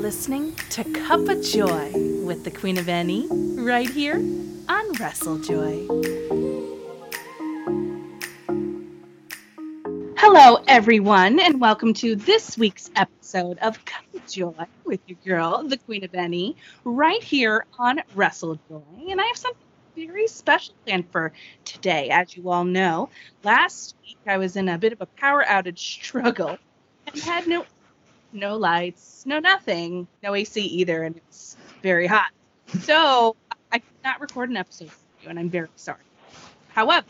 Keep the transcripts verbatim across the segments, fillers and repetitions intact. listening to Cup of Joy with the Queen of N E right here on WrestleJoy. Hello, everyone, and welcome to this week's episode of Cup of Joy with your girl, the Queen of N E, right here on WrestleJoy. And I have something very special planned for today. As you all know, last week I was in a bit of a power outage struggle and had no no lights, no nothing, no A C either, and it's very hot. So I did not record an episode for you, and I'm very sorry. However,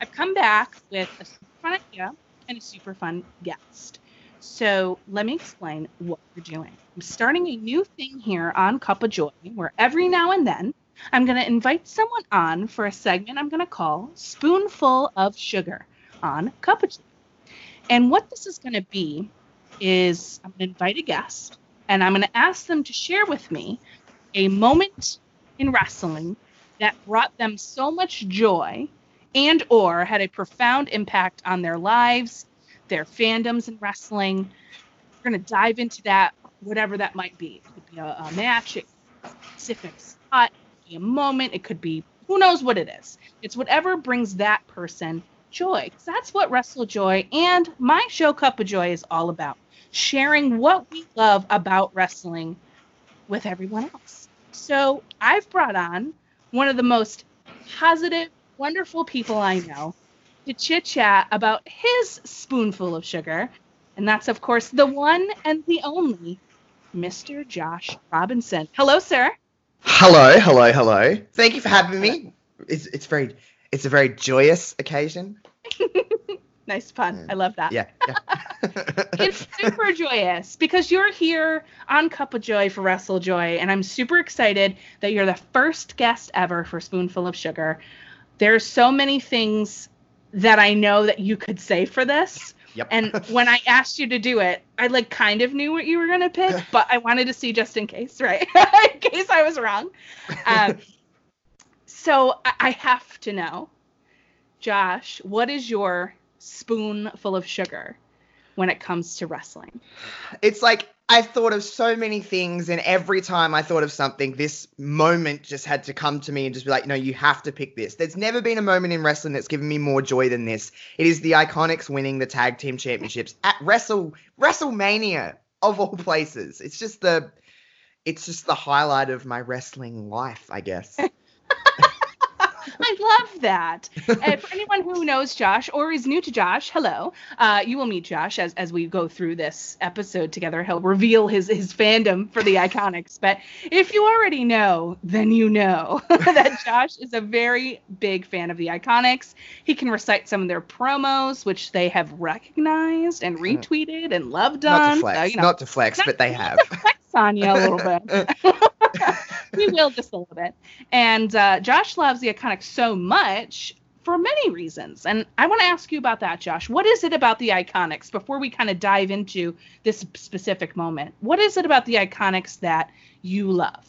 I've come back with a super fun idea and a super fun guest. So let me explain what we're doing. I'm starting a new thing here on Cup of Joy, where every now and then I'm going to invite someone on for a segment I'm going to call Spoonful of Sugar on Cup of Joy. And what this is going to be is I'm going to invite a guest, and I'm going to ask them to share with me a moment in wrestling that brought them so much joy and or had a profound impact on their lives, their fandoms in wrestling. We're going to dive into that, whatever that might be. It could be a, a match, a specific spot, a moment, it could be who knows what it is. It's whatever brings that person joy, because that's what WrestleJoy and my show Cup of Joy is all about, sharing what we love about wrestling with everyone else. So I've brought on one of the most positive, wonderful people I know to chit chat about his spoonful of sugar, and that's of course the one and the only Mister Josh Robinson. Hello, sir. Hello, hello, hello. Thank you for having me. It's it's very it's a very joyous occasion. Nice pun. I love that. Yeah. yeah. It's super joyous because you're here on Cup of Joy for WrestleJoy, and I'm super excited that you're the first guest ever for Spoonful of Sugar. There's so many things that I know that you could say for this. Yep. And when I asked you to do it, I like kind of knew what you were going to pick, but I wanted to see just in case, right? In case I was wrong. Um, so I-, I have to know, Josh, what is your spoonful of sugar when it comes to wrestling? It's like I've thought of so many things, and every time I thought of something, this moment just had to come to me and just be like, no, you have to pick this. There's never been a moment in wrestling that's given me more joy than this. It is the Iconics winning the tag team championships at Wrestle WrestleMania of all places. It's just the it's just the highlight of my wrestling life, I guess. I love that. And for anyone who knows Josh or is new to Josh, hello. Uh, you will meet Josh as, as we go through this episode together. He'll reveal his, his fandom for the Iconics. But if you already know, then you know that Josh is a very big fan of the Iconics. He can recite some of their promos, which they have recognized and retweeted and loved on. Not to flex, so, you know, not to flex not, but they have. Flex on you a little bit. We will just a little bit. And uh, Josh loves the Iconics so much for many reasons. And I want to ask you about that, Josh. What is it about the Iconics, before we kind of dive into this specific moment, what is it about the Iconics that you love?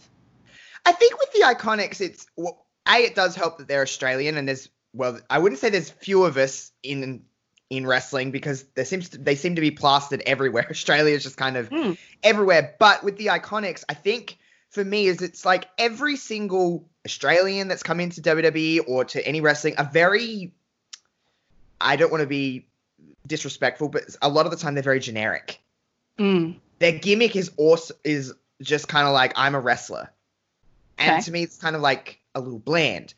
I think with the Iconics, it's, well, A, it does help that they're Australian, and there's, well, I wouldn't say there's few of us in in wrestling, because there seems to, they seem to be plastered everywhere. Australia is just kind of mm. everywhere. But with the Iconics, I think, for me, is it's like every single Australian that's come into W W E or to any wrestling are very, I don't want to be disrespectful, but a lot of the time they're very generic. Mm. Their gimmick is also, is just kind of like, I'm a wrestler. And okay. to me, it's kind of like a little bland.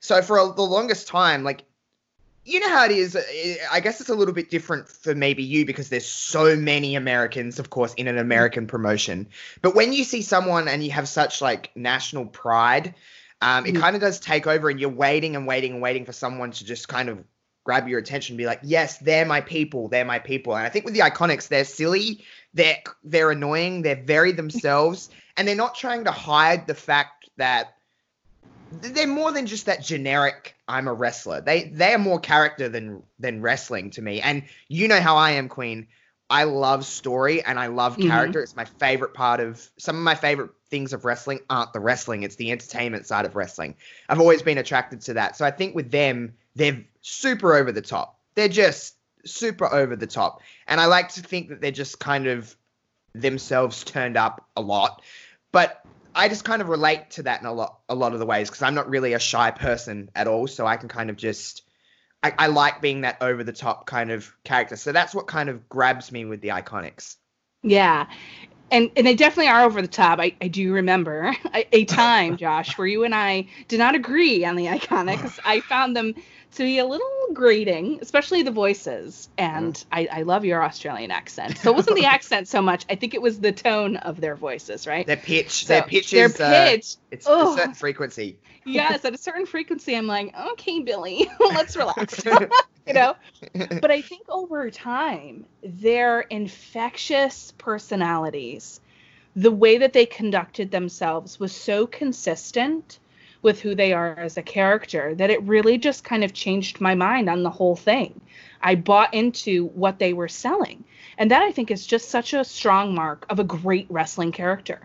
So for a, the longest time, like, you know how it is, I guess it's a little bit different for maybe you because there's so many Americans, of course, in an American promotion. But when you see someone and you have such, like, national pride, um, it mm. kind of does take over, and you're waiting and waiting and waiting for someone to just kind of grab your attention and be like, yes, they're my people, they're my people. And I think with the Iconics, they're silly, they're, they're annoying, they're very themselves, and they're not trying to hide the fact that they're more than just that generic I'm a wrestler. They they are more character than than wrestling to me. And you know how I am, Queen. I love story and I love character. Mm-hmm. It's my favorite part of some of my favorite things of wrestling aren't the wrestling. It's the entertainment side of wrestling. I've always been attracted to that. So I think with them, they're super over the top. They're just super over the top. And I like to think that they're just kind of themselves turned up a lot. But I just kind of relate to that in a lot, a lot of the ways, because I'm not really a shy person at all. So I can kind of just, I, I like being that over the top kind of character. So that's what kind of grabs me with the Iconics. Yeah. And and they definitely are over the top. I, I do remember a, a time, Josh, where you and I did not agree on the Iconics. I found them to be a little grating, especially the voices. And yeah. I, I love your Australian accent. So it wasn't the accent so much. I think it was the tone of their voices, right? Their pitch. So their pitch their is pitch, uh, it's oh, a certain frequency. Yes, at a certain frequency, I'm like, okay, Billy, let's relax. You know, but I think over time, their infectious personalities, the way that they conducted themselves was so consistent with who they are as a character that it really just kind of changed my mind on the whole thing. I bought into what they were selling. And that, I think, is just such a strong mark of a great wrestling character.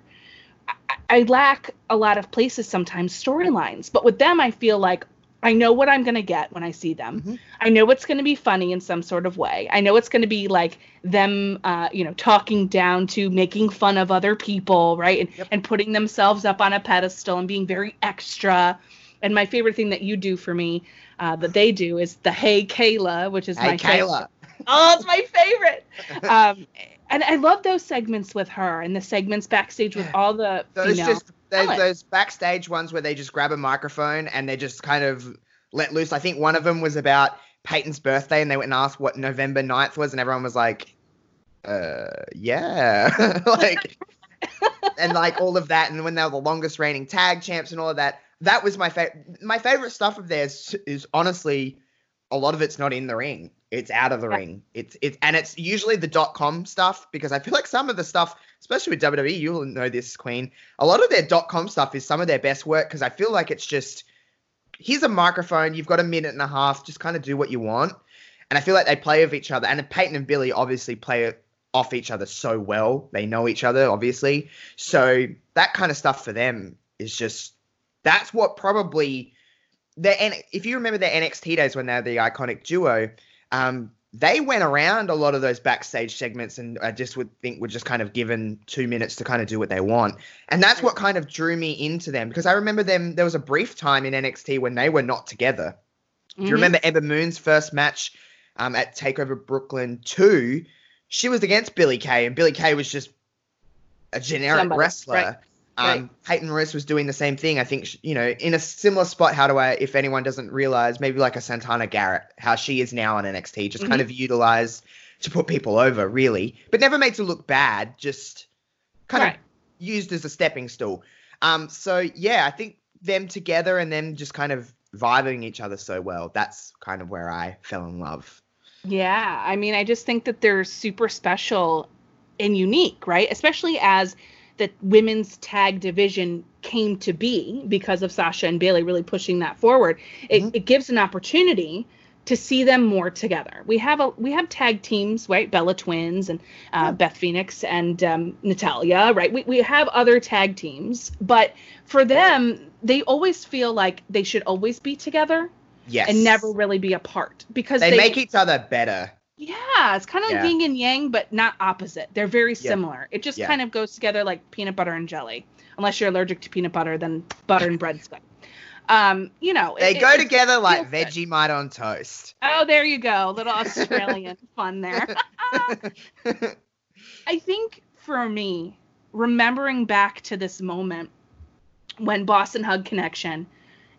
I, I lack a lot of places sometimes storylines, but with them, I feel like, I know what I'm going to get when I see them. Mm-hmm. I know it's going to be funny in some sort of way. I know it's going to be like them, uh, you know, talking down to, making fun of other people, right? And, yep. and putting themselves up on a pedestal and being very extra. And my favorite thing that you do for me, uh, that they do, is the Hey Kayla, which is hey, my Kayla. favorite. Oh, it's my favorite. Um, and I love those segments with her and the segments backstage with all the, those you know, just- Those, those backstage ones where they just grab a microphone and they just kind of let loose. I think one of them was about Peyton's birthday and they went and asked what November ninth was and everyone was like, uh, yeah. like, and like all of that. And when they were the longest reigning tag champs and all of that, that was my favorite. My favorite stuff of theirs is honestly, a lot of it's not in the ring. It's out of the yeah. ring. It's it's and it's usually the dot-com stuff, because I feel like some of the stuff, especially with W W E, you'll know this, Queen, a lot of their dot-com stuff is some of their best work, because I feel like it's just, here's a microphone, you've got a minute and a half, just kind of do what you want. And I feel like they play with each other. And Peyton and Billy obviously play off each other so well. They know each other, obviously. So that kind of stuff for them is just, that's what probably, and if you remember the N X T days when they're the Iconic duo, Um, they went around a lot of those backstage segments and I just would think were just kind of given two minutes to kind of do what they want. And that's what kind of drew me into them, because I remember them, there was a brief time in N X T when they were not together. Mm-hmm. Do you remember Ember Moon's first match um, at TakeOver Brooklyn two? She was against Billie Kay and Billie Kay was just a generic Somebody. wrestler. Right. Um, right. Peyton Royce was doing the same thing. I think, she, you know, in a similar spot, how do I, if anyone doesn't realize, maybe like a Santana Garrett, how she is now on N X T, just mm-hmm. kind of utilized to put people over, really, but never made to look bad, just kind right. of used as a stepping stool. Um, so, yeah, I think them together and them just kind of vibing each other so well, that's kind of where I fell in love. Yeah, I mean, I just think that they're super special and unique, right? Especially as that women's tag division came to be because of Sasha and Bayley really pushing that forward. It, mm-hmm. it gives an opportunity to see them more together. We have a we have tag teams, right? Bella Twins and uh, mm-hmm. Beth Phoenix and um, Natalya, right? We we have other tag teams, but for them, they always feel like they should always be together, yes, and never really be apart, because they, they make each other better. Yeah, it's kind of yeah. like yin and yang, but not opposite. They're very yeah. similar. It just yeah. kind of goes together like peanut butter and jelly. Unless you're allergic to peanut butter, then butter and bread's good. Um, you know, they it, go it, together like Vegemite on toast. Oh, there you go. A little Australian fun there. I think for me, remembering back to this moment when Boston Hug Connection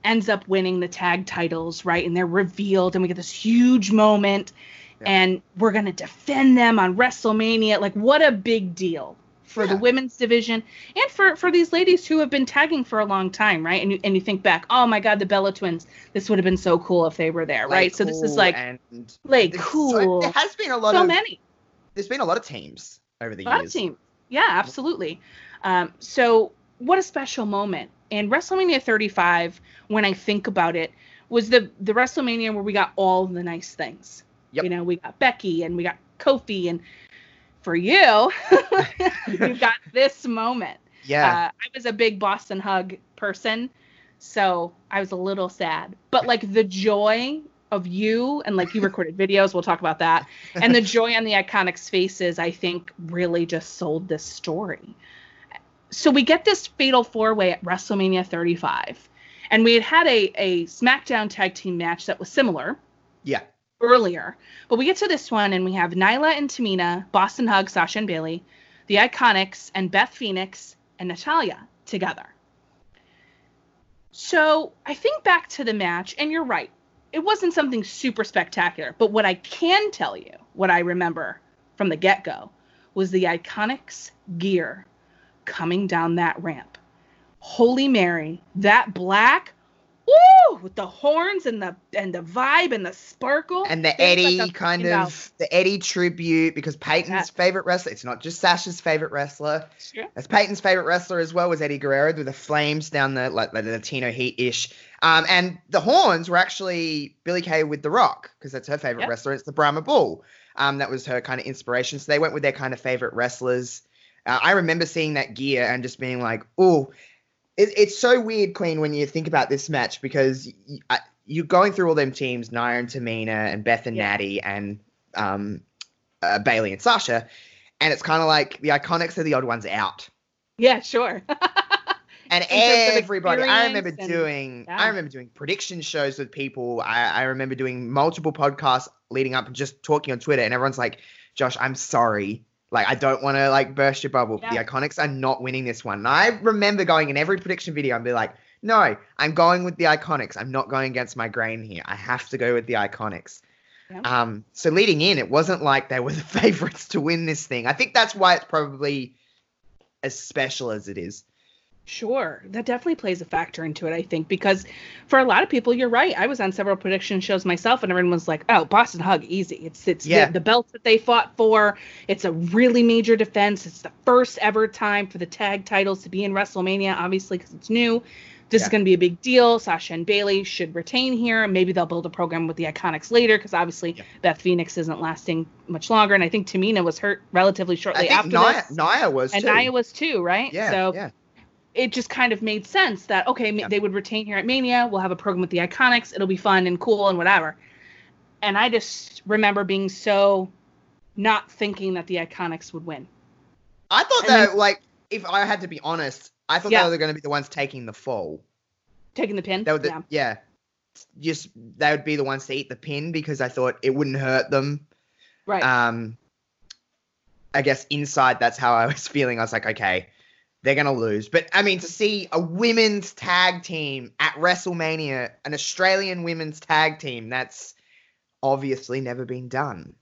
ends up winning the tag titles, right? And they're revealed, and we get this huge moment. Yeah. And we're going to defend them on WrestleMania. Like, what a big deal for yeah. the women's division and for, for these ladies who have been tagging for a long time, right? And you, and you think back, oh, my God, the Bella Twins, this would have been so cool if they were there, like, right? Cool, so this is like, like, cool. So, there has been a lot so of... many. There's been a lot of teams over the a years. A lot of teams. Yeah, absolutely. Um, so what a special moment. And WrestleMania thirty-five, when I think about it, was the, the WrestleMania where we got all the nice things. Yep. You know, we got Becky and we got Kofi, and for you, you got this moment. Yeah. Uh, I was a big Boston Hug person, so I was a little sad. But, like, the joy of you, and like you recorded videos, we'll talk about that. And the joy on the Iconics' faces, I think, really just sold this story. So we get this fatal four-way at WrestleMania thirty-five, and we had had a, a SmackDown tag team match that was similar. Yeah. Earlier, but we get to this one, and we have Nyla and Tamina, Boston Hug, Sasha and Bayley, the Iconics, and Beth Phoenix and Natalya together. So I think back to the match, and you're right. It wasn't something super spectacular, but what I can tell you, what I remember from the get-go, was the Iconics gear coming down that ramp. Holy Mary, that black, woo, with the horns and the and the vibe and the sparkle. And the Eddie like kind of, out. the Eddie tribute, because Peyton's that. favorite wrestler, it's not just Sasha's favorite wrestler. Sure. That's Peyton's favorite wrestler as well, was Eddie Guerrero, with the flames down the, like, like the Latino heat-ish. Um, and the horns were actually Billie Kay with The Rock, because that's her favorite yep. wrestler. It's the Brahma Bull. Um, that was her kind of inspiration. So they went with their kind of favorite wrestlers. Uh, I remember seeing that gear and just being like, ooh. It, it's so weird, Queen, when you think about this match, because you, uh, you're going through all them teams, Nia and Tamina and Beth and yeah. Natty and um, uh, Bayley and Sasha, and it's kind of like the Iconics are the odd ones out. Yeah, sure. And everybody, I remember and, doing, yeah. I remember doing prediction shows with people. I, I remember doing multiple podcasts leading up and just talking on Twitter, and everyone's like, "Josh, I'm sorry." Like, I don't want to, like, burst your bubble. Yeah. The Iconics are not winning this one. And I remember going in every prediction video and be like, no, I'm going with the Iconics. I'm not going against my grain here. I have to go with the Iconics. Yeah. Um, so leading in, it wasn't like they were the favorites to win this thing. I think that's why it's probably as special as it is. Sure. That definitely plays a factor into it, I think, because for a lot of people, you're right. I was on several prediction shows myself, and everyone was like, oh, Boston Hug, easy. It's it's yeah. the, the belt that they fought for. It's a really major defense. It's the first ever time for the tag titles to be in WrestleMania, obviously, because it's new. This yeah. is going to be a big deal. Sasha and Bayley should retain here. Maybe they'll build a program with the Iconics later, because obviously yeah. Beth Phoenix isn't lasting much longer. And I think Tamina was hurt relatively shortly I think after Nia, this. Nia was, and too. And Nia was, too, right? Yeah, so, yeah. It just kind of made sense that, okay, yeah. they would retain here at Mania. We'll have a program with the Iconics. It'll be fun and cool and whatever. And I just remember being so not thinking that the Iconics would win. I thought and that, then, like, if I had to be honest, I thought yeah. they were going to be the ones taking the fall. Taking the pin? They were the, yeah. yeah. Just, they would be the ones to eat the pin, because I thought it wouldn't hurt them. Right. Um. I guess inside, that's how I was feeling. I was like, okay. They're going to lose. But, I mean, to see a women's tag team at WrestleMania, an Australian women's tag team, that's obviously never been done.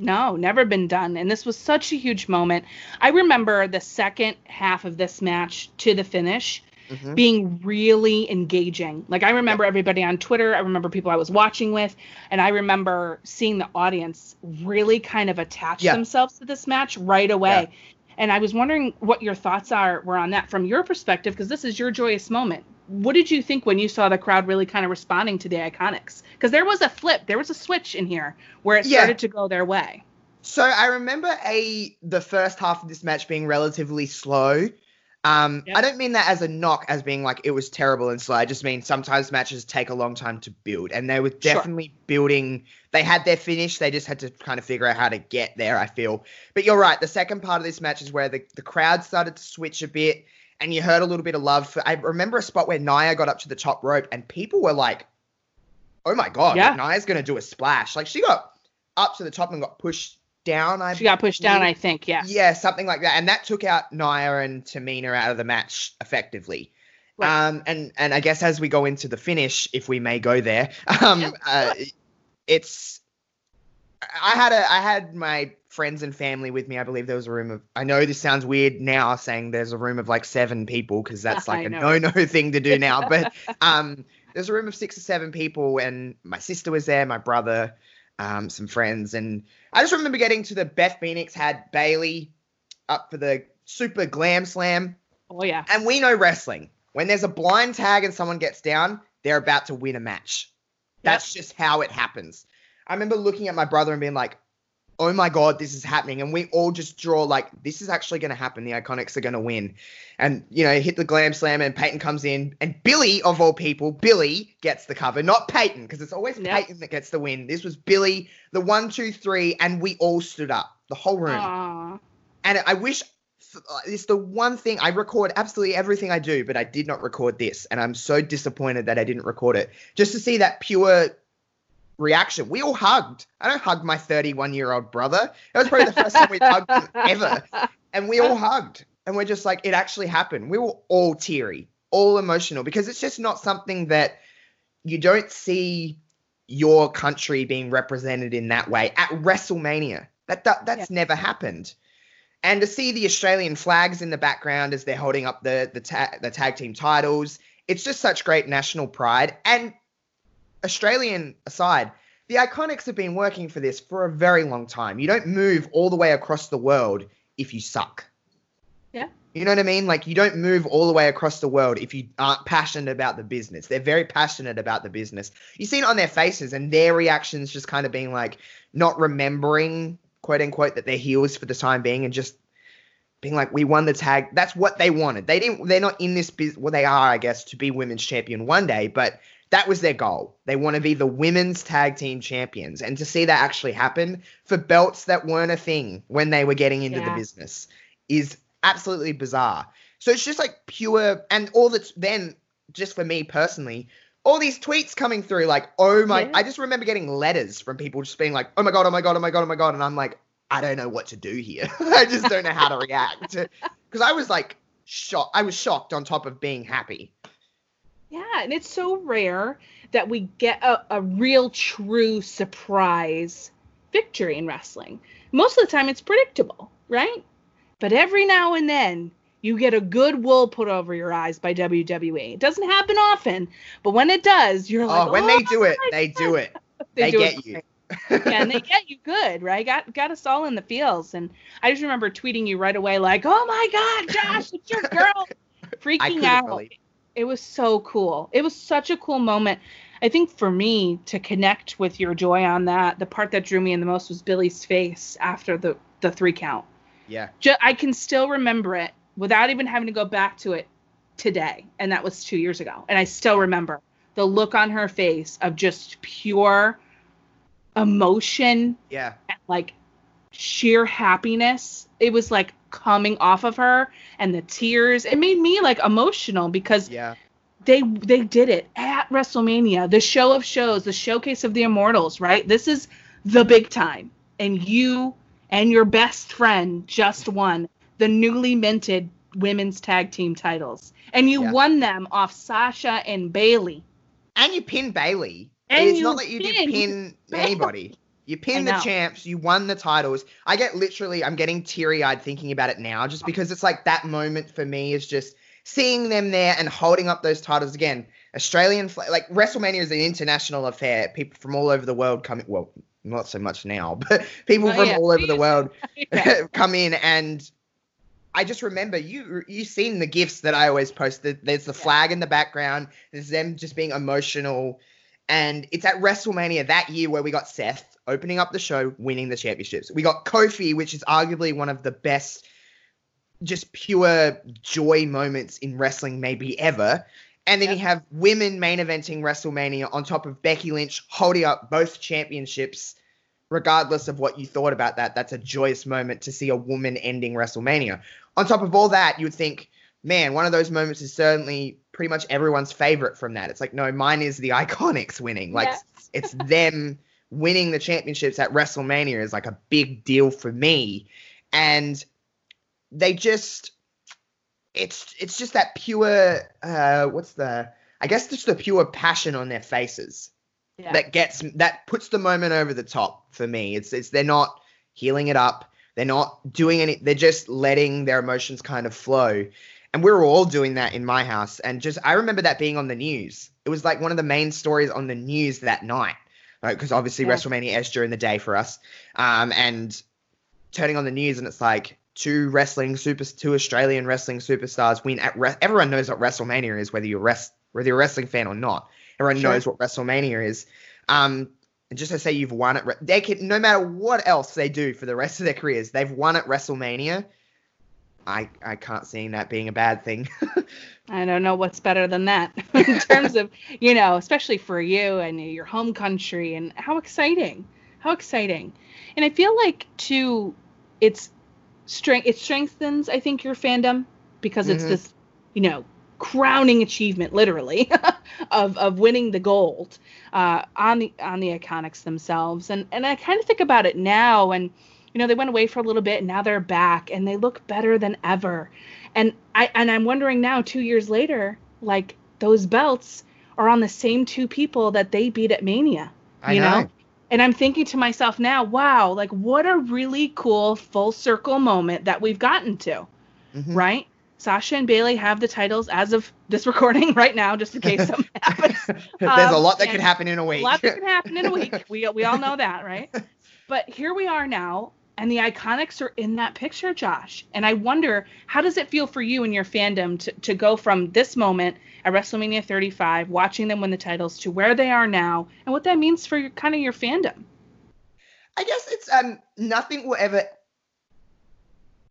No, never been done. And this was such a huge moment. I remember the second half of this match to the finish mm-hmm. being really engaging. Like, I remember yep. everybody on Twitter. I remember people I was watching with. And I remember seeing the audience really kind of attach yep. themselves to this match right away. Yep. And I was wondering what your thoughts are were on that from your perspective, because this is your joyous moment. What did you think when you saw the crowd really kind of responding to the Iconics? Because there was a flip. There was a switch in here where it yeah. started to go their way. So I remember a the first half of this match being relatively slow. Um, yep. I don't mean that as a knock, as being like it was terrible and slow. I just mean sometimes matches take a long time to build. And they were definitely sure. building. They had their finish. They just had to kind of figure out how to get there, I feel. But you're right. The second part of this match is where the, the crowd started to switch a bit. And you heard a little bit of love. For, I remember a spot where Nia got up to the top rope and people were like, oh, my God, yeah. like Nia's going to do a splash. Like she got up to the top and got pushed down. I she got pushed down, I think, yeah. Yeah, something like that. And that took out Nia and Tamina out of the match effectively. Right. Um, and, and I guess as we go into the finish, if we may go there, um, yeah. uh, it's – I had a I had my friends and family with me. I believe there was a room of – I know this sounds weird now saying there's a room of like seven people, because that's like I a know. no-no thing to do now. But um, there's a room of six or seven people, and my sister was there, my brother – Um, some friends, and I just remember getting to the Beth Phoenix had Bayley up for the super glam slam. Oh yeah. And we know wrestling. When there's a blind tag and someone gets down, they're about to win a match. That's yep. just how it happens. I remember looking at my brother and being like, oh my God, this is happening. And we all just draw like, this is actually going to happen. The Iconics are going to win. And, you know, hit the glam slam and Peyton comes in and Billy, of all people, Billy gets the cover, not Peyton, because it's always yeah. Peyton that gets the win. This was Billy, the one, two, three, and we all stood up, the whole room. Aww. And I wish it's the one thing I record absolutely everything I do, but I did not record this. And I'm so disappointed that I didn't record it just to see that pure reaction. We all hugged. I don't hug my thirty-one year old brother. That was probably the first time we've hugged ever. And we all hugged and we're just like, it actually happened. We were all teary, all emotional, because it's just not something that you don't see your country being represented in that way at WrestleMania. That, that that's yeah. never happened. And to see the Australian flags in the background as they're holding up the the, ta- the tag team titles, it's just such great national pride. And Australian aside, the Iconics have been working for this for a very long time. You don't move all the way across the world if you suck. Yeah. You know what I mean? Like, you don't move all the way across the world if you aren't passionate about the business. They're very passionate about the business. You see it on their faces and their reactions just kind of being like not remembering, quote unquote, that they're heels for the time being and just being like, we won the tag. That's what they wanted. They didn't, they're not in this business. Well, they are, I guess, to be women's champion one day, but that was their goal. They want to be the women's tag team champions. And to see that actually happen for belts that weren't a thing when they were getting into yeah. the business is absolutely bizarre. So it's just like pure, and all that's then just for me personally, all these tweets coming through, like, oh my, yeah. I just remember getting letters from people just being like, oh my God, oh my God, oh my God, oh my God. And I'm like, I don't know what to do here. I just don't know how to react. Because I was like shocked. I was shocked on top of being happy. Yeah. And it's so rare that we get a, a real true surprise victory in wrestling. Most of the time it's predictable, right? But every now and then, you get a good wool put over your eyes by W W E. It doesn't happen often, but when it does, you're like, oh, when oh, they do it, they God. do it. they, they do get it. you. Yeah, and they get you good, right? Got got us all in the feels. And I just remember tweeting you right away, like, oh my God, Josh, it's your girl. Freaking out. Believe. It was so cool. It was such a cool moment. I think for me to connect with your joy on that, the part that drew me in the most was Billy's face after the, the three count. Yeah. Just, I can still remember it without even having to go back to it today. And that was two years ago. And I still remember the look on her face of just pure emotion. Yeah. And like sheer happiness. It was like coming off of her and the tears. It made me like emotional because yeah. they they did it at WrestleMania, the show of shows, the showcase of the Immortals, right? This is the big time. And you and your best friend just won the newly minted women's tag team titles. And you yeah. won them off Sasha and Bayley. And you pinned Bayley. And it's not that you did pin anybody. You pinned the champs. You won the titles. I get literally, I'm getting teary-eyed thinking about it now just because it's like that moment for me is just seeing them there and holding up those titles again. Australian, like WrestleMania is an international affair. People from all over the world come, well, not so much now, but people oh, from yeah. all over the world come in and I just remember you, you've seen the GIFs that I always post. There's the flag in the background. There's them just being emotional. And it's at WrestleMania that year where we got Seth opening up the show, winning the championships. We got Kofi, which is arguably one of the best, just pure joy moments in wrestling maybe ever. And then yep. you have women main eventing WrestleMania on top of Becky Lynch holding up both championships. Regardless of what you thought about that, that's a joyous moment to see a woman ending WrestleMania. On top of all that, you would think, man, one of those moments is certainly pretty much everyone's favorite from that. It's like, no, mine is the Iconics winning. Like, yeah. it's them winning the championships at WrestleMania is like a big deal for me. And they just, it's it's just that pure, uh, what's the, I guess just the pure passion on their faces. Yeah. That gets that puts the moment over the top for me. It's it's they're not healing it up. They're not doing any. They're just letting their emotions kind of flow. And we were all doing that in my house. And just I remember that being on the news. It was like one of the main stories on the news that night, right? Because obviously yeah. WrestleMania is during the day for us. Um, and turning on the news and it's like two wrestling super two Australian wrestling superstars win at re- everyone knows what WrestleMania is, whether you're rest whether you're a wrestling fan or not. Everyone sure. knows what WrestleMania is. Um, And just to say you've won at, they can, no matter what else they do for the rest of their careers, they've won at WrestleMania. I, I can't see that being a bad thing. I don't know what's better than that in terms of, you know, especially for you and your home country, and how exciting, how exciting. And I feel like too, it's strength, it strengthens, I think, your fandom, because it's mm-hmm. this, you know, crowning achievement, literally, of of winning the gold uh, on the on the Iconics themselves. And and I kind of think about it now, and you know, they went away for a little bit, and now they're back, and they look better than ever. And I and I'm wondering now, two years later, like, those belts are on the same two people that they beat at Mania. I you know. know? And I'm thinking to myself now, wow, like, what a really cool full circle moment that we've gotten to, mm-hmm. right? Sasha and Bayley have the titles as of this recording right now, just in case something happens. There's um, a lot that could happen in a week. A lot that could happen in a week. We we all know that, right? But here we are now, and the Iconics are in that picture, Josh. And I wonder, how does it feel for you and your fandom to, to go from this moment at WrestleMania thirty-five, watching them win the titles, to where they are now, and what that means for your, kind of your fandom? I guess it's um nothing will ever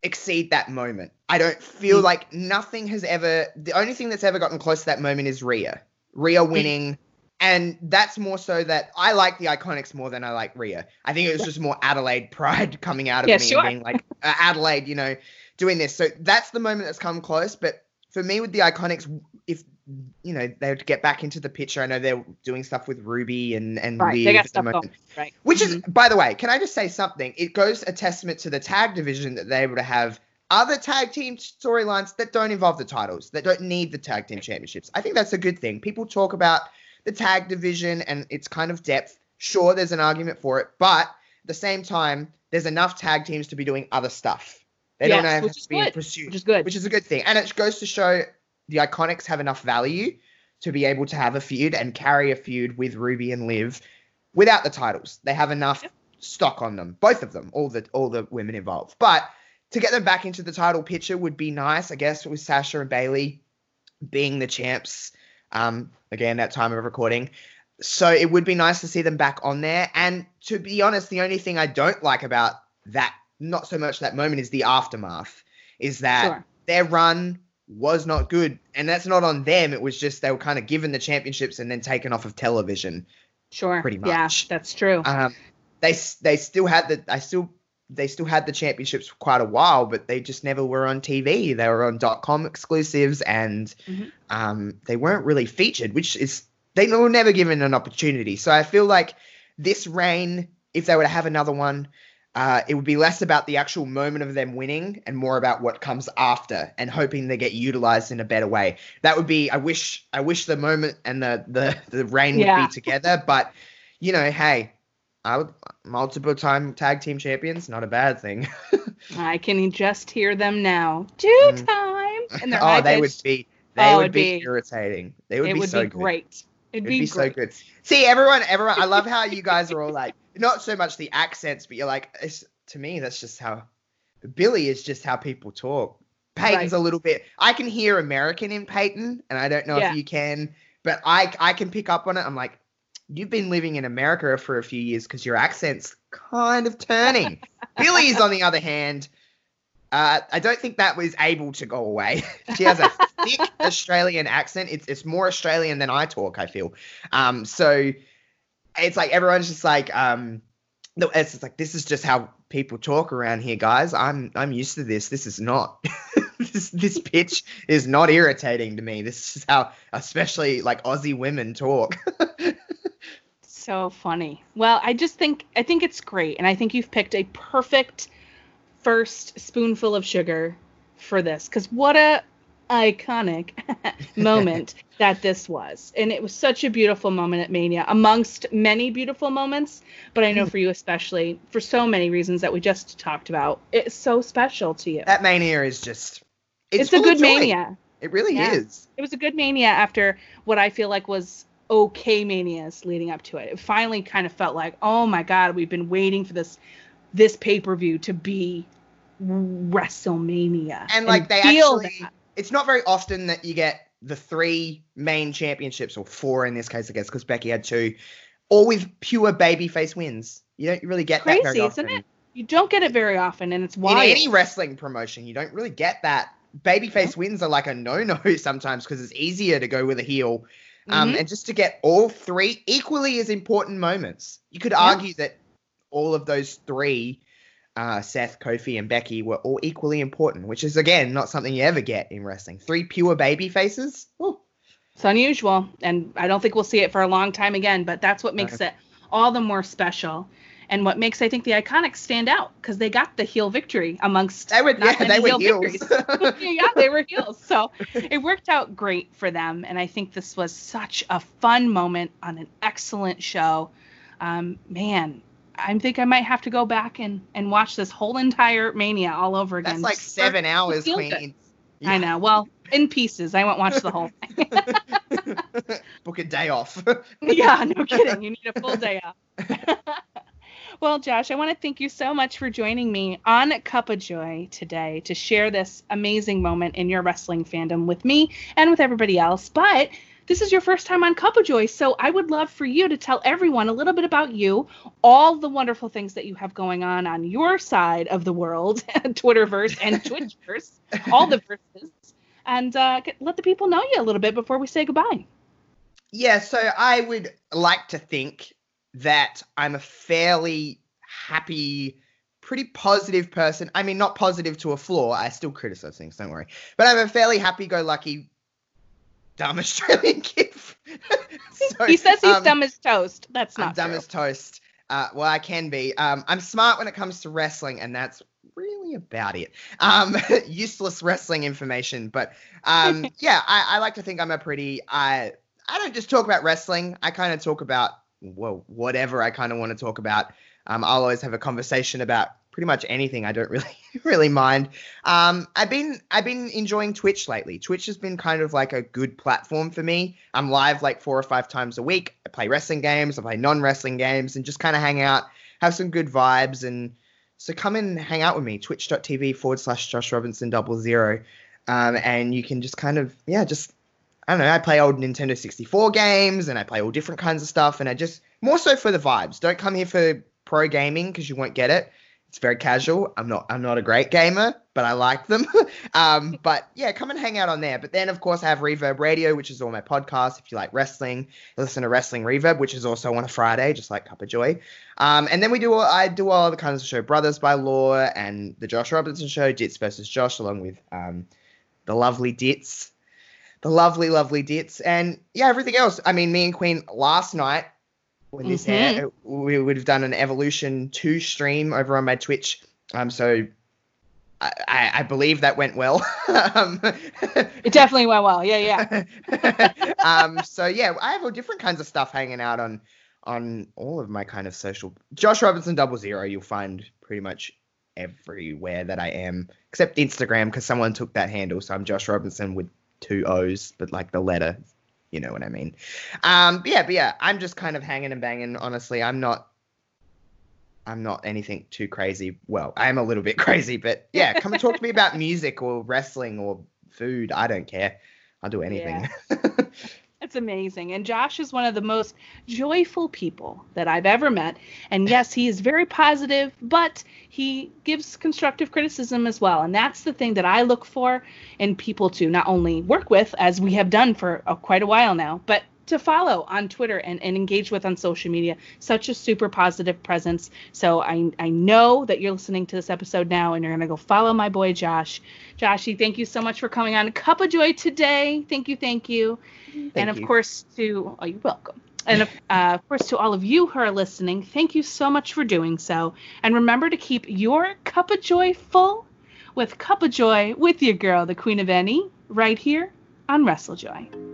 exceed that moment. I don't feel like nothing has ever, the only thing that's ever gotten close to that moment is Rhea. Rhea winning. And that's more so that I like the Iconics more than I like Rhea. I think it was just more Adelaide pride coming out of yeah, me sure. and being like, uh, Adelaide, you know, doing this. So that's the moment that's come close. But for me with the Iconics, if, you know, they would get back into the picture. I know they're doing stuff with Ruby and, and right, Liv. They got stuff the moment, right. Which mm-hmm. is, by the way, can I just say something? It goes a testament to the tag division that they're able to have other tag team storylines that don't involve the titles, that don't need the tag team championships. I think that's a good thing. People talk about the tag division and its kind of depth. Sure, there's an argument for it, but at the same time, there's enough tag teams to be doing other stuff. They yes, don't have to be in pursuit, which is good. Which is a good thing. And it goes to show the Iconics have enough value to be able to have a feud and carry a feud with Ruby and Liv without the titles. They have enough yep. stock on them, both of them, all the all the women involved. But to get them back into the title picture would be nice, I guess, with Sasha and Bayley being the champs, um, again, at time of recording. So it would be nice to see them back on there. And to be honest, the only thing I don't like about that, not so much that moment, is the aftermath, is that sure. their run was not good. And that's not on them. It was just they were kind of given the championships and then taken off of television. Sure. Pretty much. Yeah, that's true. Um, they they still had the – I still – They still had the championships for quite a while, but they just never were on T V. They were on dot com exclusives, and mm-hmm. um, they weren't really featured, which is they were never given an opportunity. So I feel like this reign, if they were to have another one, uh, it would be less about the actual moment of them winning and more about what comes after and hoping they get utilized in a better way. That would be I wish I wish the moment and the the, the reign yeah. would be together, but, you know, hey. I would, multiple time tag team champions, not a bad thing. I can just hear them now. Two mm. time. And they're oh, they would be. They oh, would be, be irritating. They would it be would so be good. Great. It'd it would be, be so good. See, everyone, everyone. I love how you guys are all like, not so much the accents, but you're like, it's, to me, that's just how Billy is just how people talk. Peyton's right. a little bit. I can hear American in Peyton, and I don't know yeah. if you can, but I I can pick up on it. I'm like, you've been living in America for a few years because your accent's kind of turning. Billy's, on the other hand, uh, I don't think that was able to go away. She has a thick Australian accent. It's it's more Australian than I talk, I feel. Um, so it's like everyone's just like, um, it's just like, this is just how people talk around here, guys. I'm I'm used to this. This is not. This, this pitch is not irritating to me. This is how especially like Aussie women talk. So funny. Well, I just think I think it's great, and I think you've picked a perfect first spoonful of sugar for this, because what a iconic moment that this was, and it was such a beautiful moment at Mania, amongst many beautiful moments. But I know for you especially, for so many reasons that we just talked about, it's so special to you. That Mania is just it's, it's a good Mania. It really yeah. is. It was a good Mania after what I feel like was. Okay manias leading up to it. It finally kind of felt like, oh my God, we've been waiting for this this pay-per-view to be WrestleMania. And like and they actually, that. It's not very often that you get the three main championships, or four in this case, I guess, because Becky had two, always pure babyface wins. You don't really get Crazy, that very often. Isn't it? You don't get it very often, and it's wild. In any wrestling promotion, you don't really get that. Babyface yeah. wins are like a no-no sometimes because it's easier to go with a heel. Um, mm-hmm. And just to get all three equally as important moments. You could yeah. argue that all of those three, uh, Seth, Kofi, and Becky, were all equally important, which is, again, not something you ever get in wrestling. Three pure baby faces? Ooh. It's unusual, and I don't think we'll see it for a long time again, but that's what makes okay. it all the more special. And what makes, I think, the Iconics stand out, because they got the heel victory amongst they were, not yeah, many they were heel heels. victories. yeah, they were heels. So it worked out great for them. And I think this was such a fun moment on an excellent show. Um, man, I think I might have to go back and, and watch this whole entire Mania all over again. That's like seven hours, Queen. Yeah. I know. Well, in pieces. I won't watch the whole thing. Book a day off. yeah, no kidding. You need a full day off. Well, Josh, I want to thank you so much for joining me on Cup of Joy today to share this amazing moment in your wrestling fandom with me and with everybody else. But this is your first time on Cup of Joy, so I would love for you to tell everyone a little bit about you, all the wonderful things that you have going on on your side of the world, Twitterverse and Twitchverse, all the verses, and uh, let the people know you a little bit before we say goodbye. Yeah, so I would like to think that I'm a fairly happy, pretty positive person. I mean, not positive to a flaw. I still criticize things, don't worry. But I'm a fairly happy-go-lucky, dumb Australian kid. so, he says he's um, dumb as toast. That's not I'm dumb true. as toast. Uh, well, I can be. Um, I'm smart when it comes to wrestling, and that's really about it. Um, useless wrestling information. But, um, yeah, I, I like to think I'm a pretty I, – I don't just talk about wrestling. I kind of talk about – well, whatever I kind of want to talk about. Um, I'll always have a conversation about pretty much anything. I don't really, really mind. Um, I've been, I've been enjoying Twitch lately. Twitch has been kind of like a good platform for me. I'm live like four or five times a week. I play wrestling games. I play non-wrestling games and just kind of hang out, have some good vibes. And so come and hang out with me, twitch.tv forward slash Josh Robinson double zero. Um, and you can just kind of, yeah, just I don't know, I play old Nintendo sixty-four games and I play all different kinds of stuff. And I just, more so for the vibes. Don't come here for pro gaming because you won't get it. It's very casual. I'm not, I'm not a great gamer, but I like them. um, but yeah, come and hang out on there. But then of course I have Reverb Radio, which is all my podcasts. If you like wrestling, listen to Wrestling Reverb, which is also on a Friday, just like Cup of Joy. Um, and then we do, all, I do all the kinds of show, Brothers by Law and the Josh Robinson Show, Dits versus Josh, along with um, the lovely Dits. The lovely, lovely Dits. And, yeah, everything else. I mean, me and Queen last night, when this mm-hmm. aired, we would have done an Evolution two stream over on my Twitch. Um, So I, I, I believe that went well. um, it definitely went well. Yeah, yeah. um, So, yeah, I have all different kinds of stuff hanging out on on all of my kind of social. Josh Robinson double zero you'll find pretty much everywhere that I am, except Instagram because someone took that handle. So I'm Josh Robinson with two O's, but like the letter, you know what I mean. Um, but yeah, but yeah, I'm just kind of hanging and banging. Honestly, I'm not, I'm not anything too crazy. Well, I am a little bit crazy, but yeah, come and talk to me about music or wrestling or food. I don't care. I'll do anything. Yeah. It's amazing. And Josh is one of the most joyful people that I've ever met. And yes, he is very positive, but he gives constructive criticism as well. And that's the thing that I look for in people to not only work with, as we have done for uh, quite a while now, but to follow on Twitter and, and engage with on social media. Such a super positive presence. So I, I know that you're listening to this episode now and you're going to go follow my boy, Josh. Joshy, thank you so much for coming on Cup of Joy today. Thank you. Thank you. Thank and of you. course to, oh, you're welcome. And of, uh, of course to all of you who are listening, thank you so much for doing so. And remember to keep your cup of joy full with Cup of Joy with your girl, the Queen of Any, right here on WrestleJoy.